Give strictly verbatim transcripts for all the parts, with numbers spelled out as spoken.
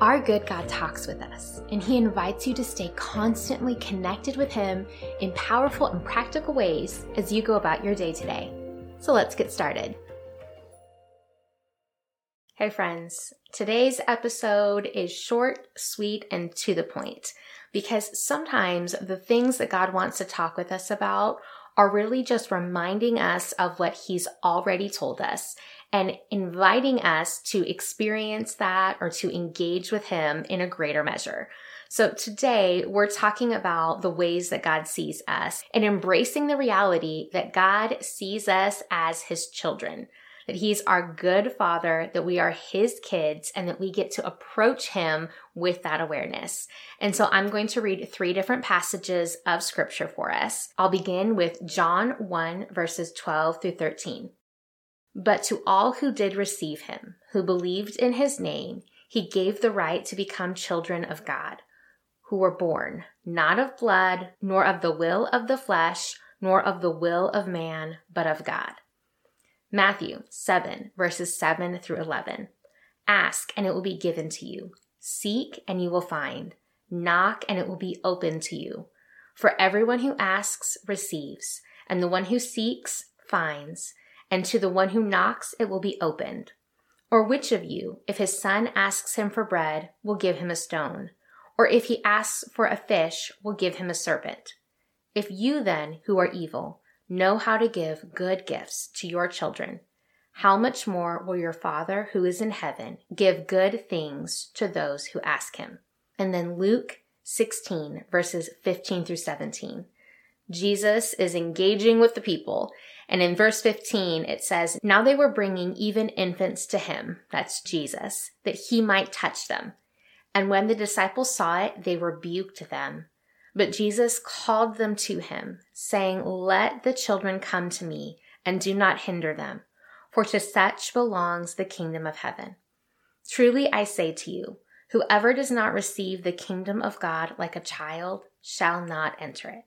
Our good God talks with us, and He invites you to stay constantly connected with Him in powerful and practical ways as you go about your day today. So let's get started. Hey friends, today's episode is short, sweet, and to the point, because sometimes the things that God wants to talk with us about are really just reminding us of what He's already told us and inviting us to experience that or to engage with Him in a greater measure. So today we're talking about the ways that God sees us and embracing the reality that God sees us as His children, that He's our good Father, that we are His kids, and that we get to approach Him with that awareness. And so I'm going to read three different passages of Scripture for us. I'll begin with John one, verses twelve through thirteen. But to all who did receive Him, who believed in His name, He gave the right to become children of God, who were born not of blood, nor of the will of the flesh, nor of the will of man, but of God. Matthew seven, verses seven through eleven. Ask, and it will be given to you. Seek, and you will find. Knock, and it will be opened to you. For everyone who asks receives, and the one who seeks finds, and to the one who knocks it will be opened. Or which of you, if his son asks him for bread, will give him a stone? Or if he asks for a fish, will give him a serpent? If you then, who are evil, know how to give good gifts to your children, how much more will your Father who is in heaven give good things to those who ask Him? And then Luke sixteen, verses fifteen through seventeen. Jesus is engaging with the people. And in verse fifteen, it says, "Now they were bringing even infants to Him," that's Jesus, "that He might touch them. And when the disciples saw it, they rebuked them. But Jesus called them to Him, saying, 'Let the children come to me, and do not hinder them, for to such belongs the kingdom of heaven. Truly I say to you, whoever does not receive the kingdom of God like a child shall not enter it.'"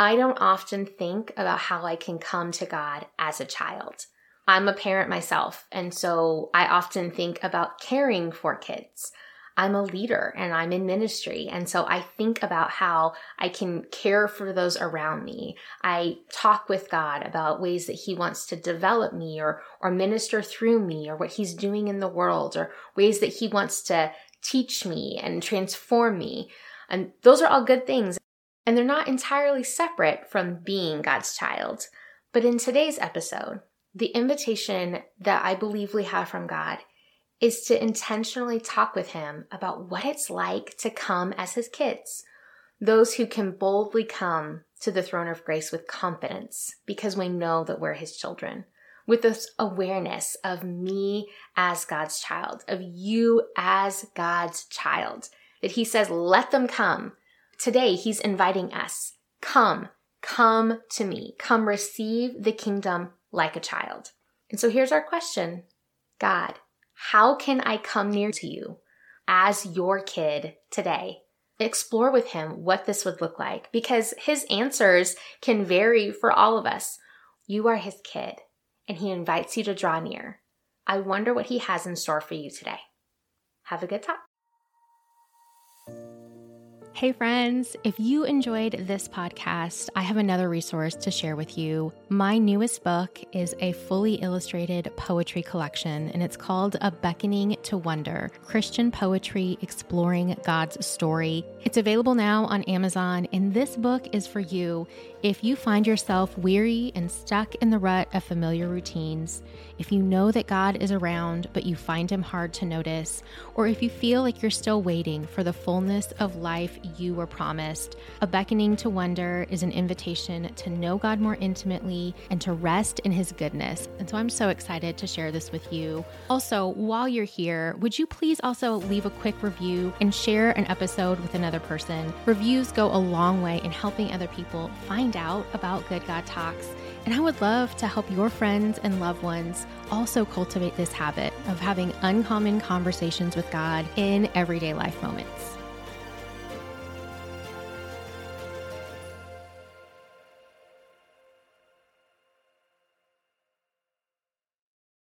I don't often think about how I can come to God as a child. I'm a parent myself, and so I often think about caring for kids. I'm a leader and I'm in ministry. And so I think about how I can care for those around me. I talk with God about ways that He wants to develop me or, or minister through me, or what He's doing in the world, or ways that He wants to teach me and transform me. And those are all good things. And they're not entirely separate from being God's child. But in today's episode, the invitation that I believe we have from God is to intentionally talk with Him about what it's like to come as His kids, those who can boldly come to the throne of grace with confidence because we know that we're His children, with this awareness of me as God's child, of you as God's child, that He says, let them come. Today, He's inviting us, come, come to me, come receive the kingdom like a child. And so here's our question, God, how can I come near to you as your kid today? Explore with Him what this would look like, because His answers can vary for all of us. You are His kid, and He invites you to draw near. I wonder what He has in store for you today. Have a good talk. Hey friends, if you enjoyed this podcast, I have another resource to share with you. My newest book is a fully illustrated poetry collection, and it's called A Beckoning to Wonder, Christian Poetry Exploring God's Story. It's available now on Amazon, and this book is for you If you find yourself weary and stuck in the rut of familiar routines, if you know that God is around but you find Him hard to notice, or if you feel like you're still waiting for the fullness of life you were promised, A Beckoning to Wonder is an invitation to know God more intimately and to rest in His goodness. And so I'm so excited to share this with you. Also, while you're here, would you please also leave a quick review and share an episode with another person? Reviews go a long way in helping other people find out about Good God Talks, and I would love to help your friends and loved ones also cultivate this habit of having uncommon conversations with God in everyday life moments.